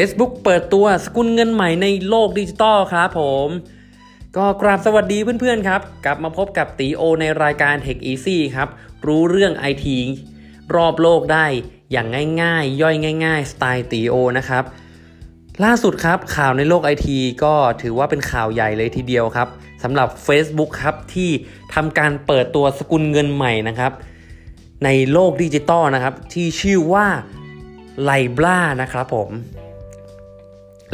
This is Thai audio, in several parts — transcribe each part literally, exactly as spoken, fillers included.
Facebook เปิดตัวสกุลเงินใหม่ในโลกดิจิตอลครับผมก็กราบสวัสดีเพื่อนๆครับกลับมาพบกับตีโอในรายการ Tech Easy ครับรู้เรื่อง ไอ ที รอบโลกได้อย่างง่ายๆย่อยง่ายๆสไตล์ตีโอนะครับล่าสุดครับข่าวในโลก ไอ ที ก็ถือว่าเป็นข่าวใหญ่เลยทีเดียวครับสำหรับ Facebook ครับที่ทำการเปิดตัวสกุลเงินใหม่นะครับในโลกดิจิตอลนะครับที่ชื่อว่า Libra นะครับผม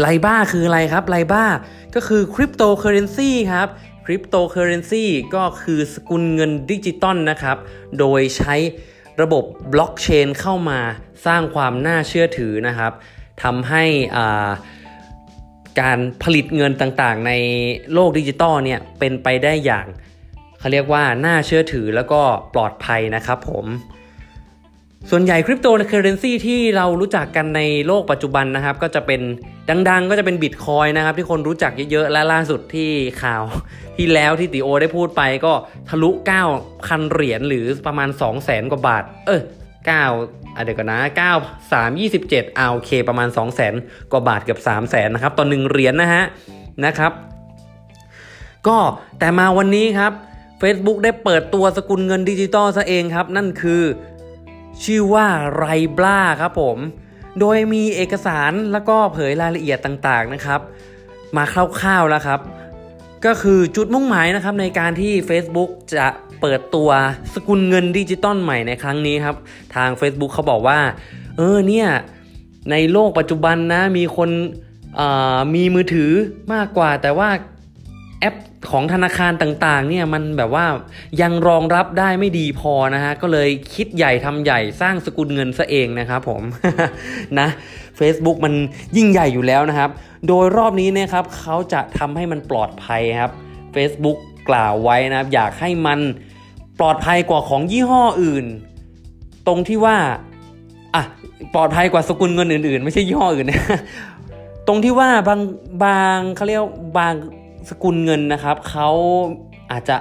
Libra คืออะไรครับ Libra ก็คือคริปโตเคอเรนซีครับคริปโตเคอเรนซีก็คือสกุลเงินดิจิตอลนะครับโดยใช้ระบบบล็อกเชนเข้ามาสร้างความน่าเชื่อถือนะครับทำให้อ่าการผลิตเงินต่างๆในโลกดิจิตอลเนี่ยเป็นไปได้อย่างเขาเรียกว่าน่าเชื่อถือแล้วก็ปลอดภัยนะครับผมส่วนใหญ่คริปโตเคอเรนซีที่เรารู้จักกันในโลกปัจจุบันนะครับก็จะเป็นดังๆก็จะเป็นบิตคอยน์นะครับที่คนรู้จักเยอะๆและล่าสุดที่ข่าวที่แล้วที่ติโอได้พูดไปก็ทะลุ เก้าพัน เหรียญหรือประมาณ สองแสน กว่าบาทเออเก้าอ่ะเดี๋ยวก่อนนะเก้าพันสามร้อยยี่สิบเจ็ดอ่าโอเคประมาณ สองแสน กว่าบาทเกือบ สามแสน นะครับต่อหนึ่งเหรียญ นะฮะนะครับก็แต่มาวันนี้ครับ Facebook ได้เปิดตัวสกุลเงินดิจิตอลซะเองครับนั่นคือชื่อว่าไรบล้าครับผมโดยมีเอกสารแล้วก็เผยรายละเอียดต่างๆนะครับมาคร่าวๆแล้วครับก็คือจุดมุ่งหมายนะครับในการที่ Facebook จะเปิดตัวสกุลเงินดิจิตอลใหม่ในครั้งนี้ครับทาง Facebook เขาบอกว่าเออเนี่ยในโลกปัจจุบันนะมีคนอ่ามีมือถือมากกว่าแต่ว่าแอปของธนาคารต่างๆเนี่ยมันแบบว่ายังรองรับได้ไม่ดีพอนะฮะก็เลยคิดใหญ่ทำใหญ่สร้างสกุลเงินซะเองนะครับผมนะ Facebook มันยิ่งใหญ่อยู่แล้วนะครับโดยรอบนี้นะครับเขาจะทำให้มันปลอดภัยครับ Facebook กล่าวไว้นะครับอยากให้มันปลอดภัยกว่าของยี่ห้ออื่นตรงที่ว่าอ่ะปลอดภัยกว่าสกุลเงินอื่นๆไม่ใช่ยี่ห้ออื่นนะตรงที่ว่าบางบางเขาเรียกบางสกุลเงินนะครับเขาอาจจะ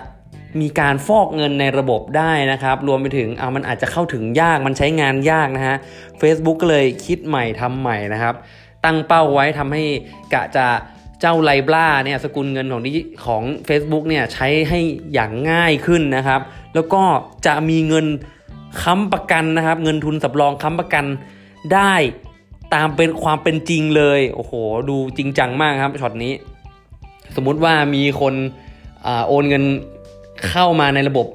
มีการฟอกเงินในระบบได้นะครับรวมไปถึงเอามันอาจจะเข้าถึงยากมันใช้งานยากนะฮะ Facebook ก็เลยคิดใหม่ทำใหม่นะครับตั้งเป้าไว้ทำให้กะจะเจ้า Libra เนี่ยสกุลเงินของของ Facebook เนี่ยใช้ให้อย่างง่ายขึ้นนะครับแล้วก็จะมีเงินค้ำประกันนะครับเงินทุนสำรองค้ำประกันได้ตามเป็นความเป็นจริงเลยโอ้โหดูจริงจังมากครับช็อตนี้สมมุติว่ามีคนอ่าโอนเงินเข้ามาในระบบ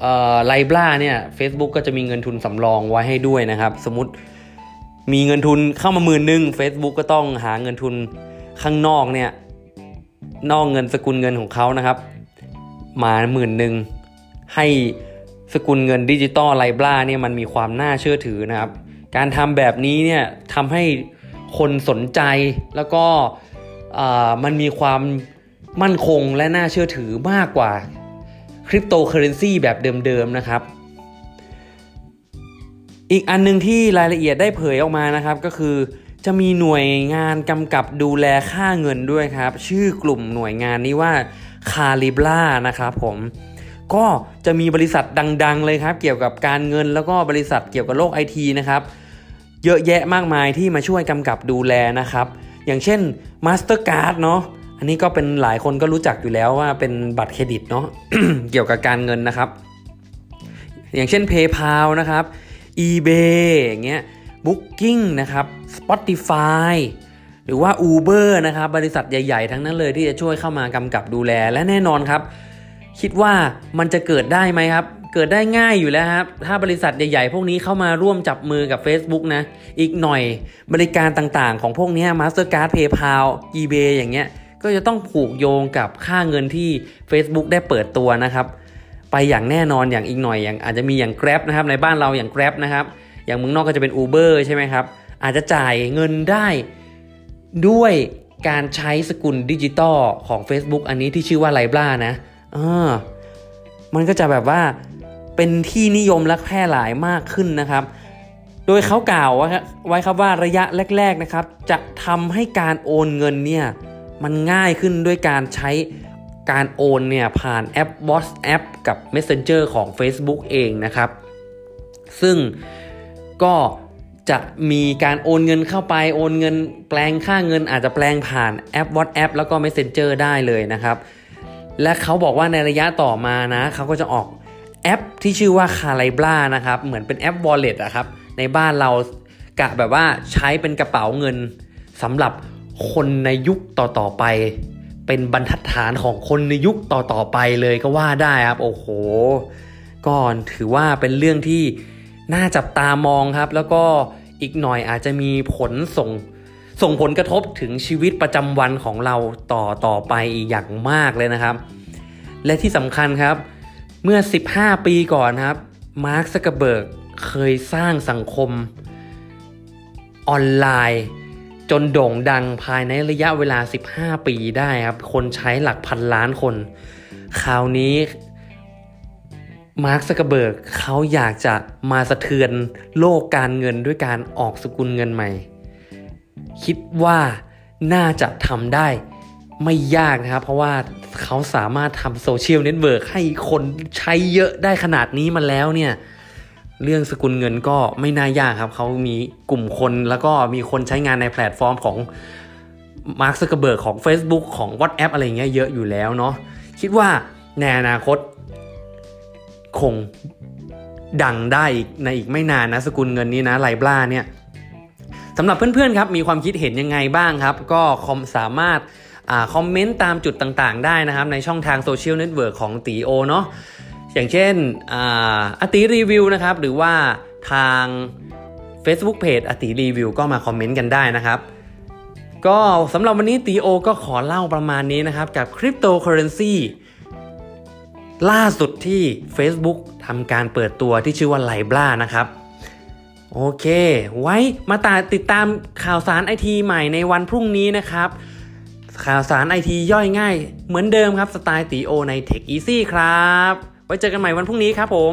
เอ่อ Libra เนี่ย Facebook ก็จะมีเงินทุนสำรองไว้ให้ด้วยนะครับสมมุติมีเงินทุนเข้ามา หนึ่งหมื่น Facebook ก็ต้องหาเงินทุนข้างนอกเนี่ยนอกเงินสกุลเงินของเขานะครับมา หนึ่งหมื่น ให้สกุลเงินดิจิตอล Libra เนี่ยมันมีความน่าเชื่อถือนะครับการทำแบบนี้เนี่ยทำให้คนสนใจแล้วก็มันมีความมั่นคงและน่าเชื่อถือมากกว่าคริปโตเคอเรนซีแบบเดิมๆนะครับอีกอันนึงที่รายละเอียดได้เผยออกมานะครับก็คือจะมีหน่วยงานกำกับดูแลค่าเงินด้วยครับชื่อกลุ่มหน่วยงานนี้ว่าคาลิบร่านะครับผมก็จะมีบริษัทดังๆเลยครับเกี่ยวกับการเงินแล้วก็บริษัทเกี่ยวกับโลก ไอ ที นะครับเยอะแยะมากมายที่มาช่วยกำกับดูแลนะครับอย่างเช่น Mastercard เนาะอันนี้ก็เป็นหลายคนก็รู้จักอยู่แล้วว่าเป็นบัตรเครดิตเนาะ เกี่ยวกับการเงินนะครับอย่างเช่น PayPal นะครับ eBay อย่างเงี้ย Booking นะครับ Spotify หรือว่า Uber นะครับบริษัทใหญ่ๆทั้งนั้นเลยที่จะช่วยเข้ามากำกับดูแลและแน่นอนครับคิดว่ามันจะเกิดได้ไหมครับเกิดได้ง่ายอยู่แล้วครับถ้าบริษัทใหญ่ๆพวกนี้เข้ามาร่วมจับมือกับ Facebook นะอีกหน่อยบริการต่างๆของพวกนี้ Mastercard PayPal eBay อย่างเงี้ยก็จะต้องผูกโยงกับค่าเงินที่ Facebook ได้เปิดตัวนะครับไปอย่างแน่นอนอย่างอีกหน่อยอย่างอาจจะมีอย่าง Grab นะครับในบ้านเราอย่าง Grab นะครับอย่างเมืองนอกก็จะเป็น Uber ใช่ไหมครับอาจจะจ่ายเงินได้ด้วยการใช้สกุลดิจิตอลของ Facebook อันนี้ที่ชื่อว่า Libra นะเออมันก็จะแบบว่าเป็นที่นิยมและแพร่หลายมากขึ้นนะครับโดยเขากล่าวไว้ครับว่าระยะแรกๆนะครับจะทำให้การโอนเงินเนี่ยมันง่ายขึ้นด้วยการใช้การโอนเนี่ยผ่านแอป WhatsApp กับ Messenger ของ Facebook เองนะครับซึ่งก็ จะมีการโอนเงินเข้าไปโอนเงินแปลงค่าเงินอาจจะแปลงผ่านแอป WhatsApp แล้วก็ Messenger ได้เลยนะครับและเขาบอกว่าในระยะต่อมานะเขาก็จะออกแอปที่ชื่อว่า Libra นะครับเหมือนเป็นแอป Wallet อ่ะครับในบ้านเรากะแบบว่าใช้เป็นกระเป๋าเงินสำหรับคนในยุคต่อๆไปเป็นบรรทัดฐานของคนในยุคต่อๆไปเลยก็ว่าได้ครับโอ้โหก็ถือว่าเป็นเรื่องที่น่าจับตามองครับแล้วก็อีกหน่อยอาจจะมีผลส่งส่งผลกระทบถึงชีวิตประจำวันของเราต่อต่อไปอีกอย่างมากเลยนะครับและที่สำคัญครับเมื่อสิบห้าปีก่อนครับมาร์ค ซักเคอร์เบิร์กเคยสร้างสังคมออนไลน์จนโด่งดังภายในระยะเวลาสิบห้าปีได้ครับคนใช้หลักพันล้านคนคราวนี้มาร์ค ซักเคอร์เบิร์กเขาอยากจะมาสะเทือนโลกการเงินด้วยการออกสกุลเงินใหม่คิดว่าน่าจะทำได้ไม่ยากนะครับเพราะว่าเขาสามารถทำโซเชียลเน็ตเวิร์กให้คนใช้เยอะได้ขนาดนี้มาแล้วเนี่ยเรื่องสกุลเงินก็ไม่น่ายากครับเขามีกลุ่มคนแล้วก็มีคนใช้งานในแพลตฟอร์มของ Mark Zuckerberg ของ Facebook ของ WhatsApp อะไรเงี้ยเยอะอยู่แล้วเนาะคิดว่าในอนาคตคงดังได้ในอีกไม่นานนะสกุลเงินนี้นะไลบราเนี่ยสำหรับเพื่อนๆครับมีความคิดเห็นยังไงบ้างครับก็คอมสามารถอ่าคอมเมนต์ตามจุดต่างๆได้นะครับในช่องทางโซเชียลเน็ตเวิร์คของตีโอเนาะอย่างเช่นอ่าอติรีวิวนะครับหรือว่าทาง Facebook Page อติรีวิวก็มาคอมเมนต์กันได้นะครับก็สำหรับวันนี้ตีโอก็ขอเล่าประมาณนี้นะครับกับคริปโตเคอเรนซีล่าสุดที่ Facebook ทำการเปิดตัวที่ชื่อว่า Libra นะครับโอเคไว้มาติดตามข่าวสาร ไอ ที ใหม่ในวันพรุ่งนี้นะครับข่าวสาร ไอ ที ย่อยง่ายเหมือนเดิมครับสไตล์ตีโอใน Tech Easy ครับไว้เจอกันใหม่วันพรุ่งนี้ครับผม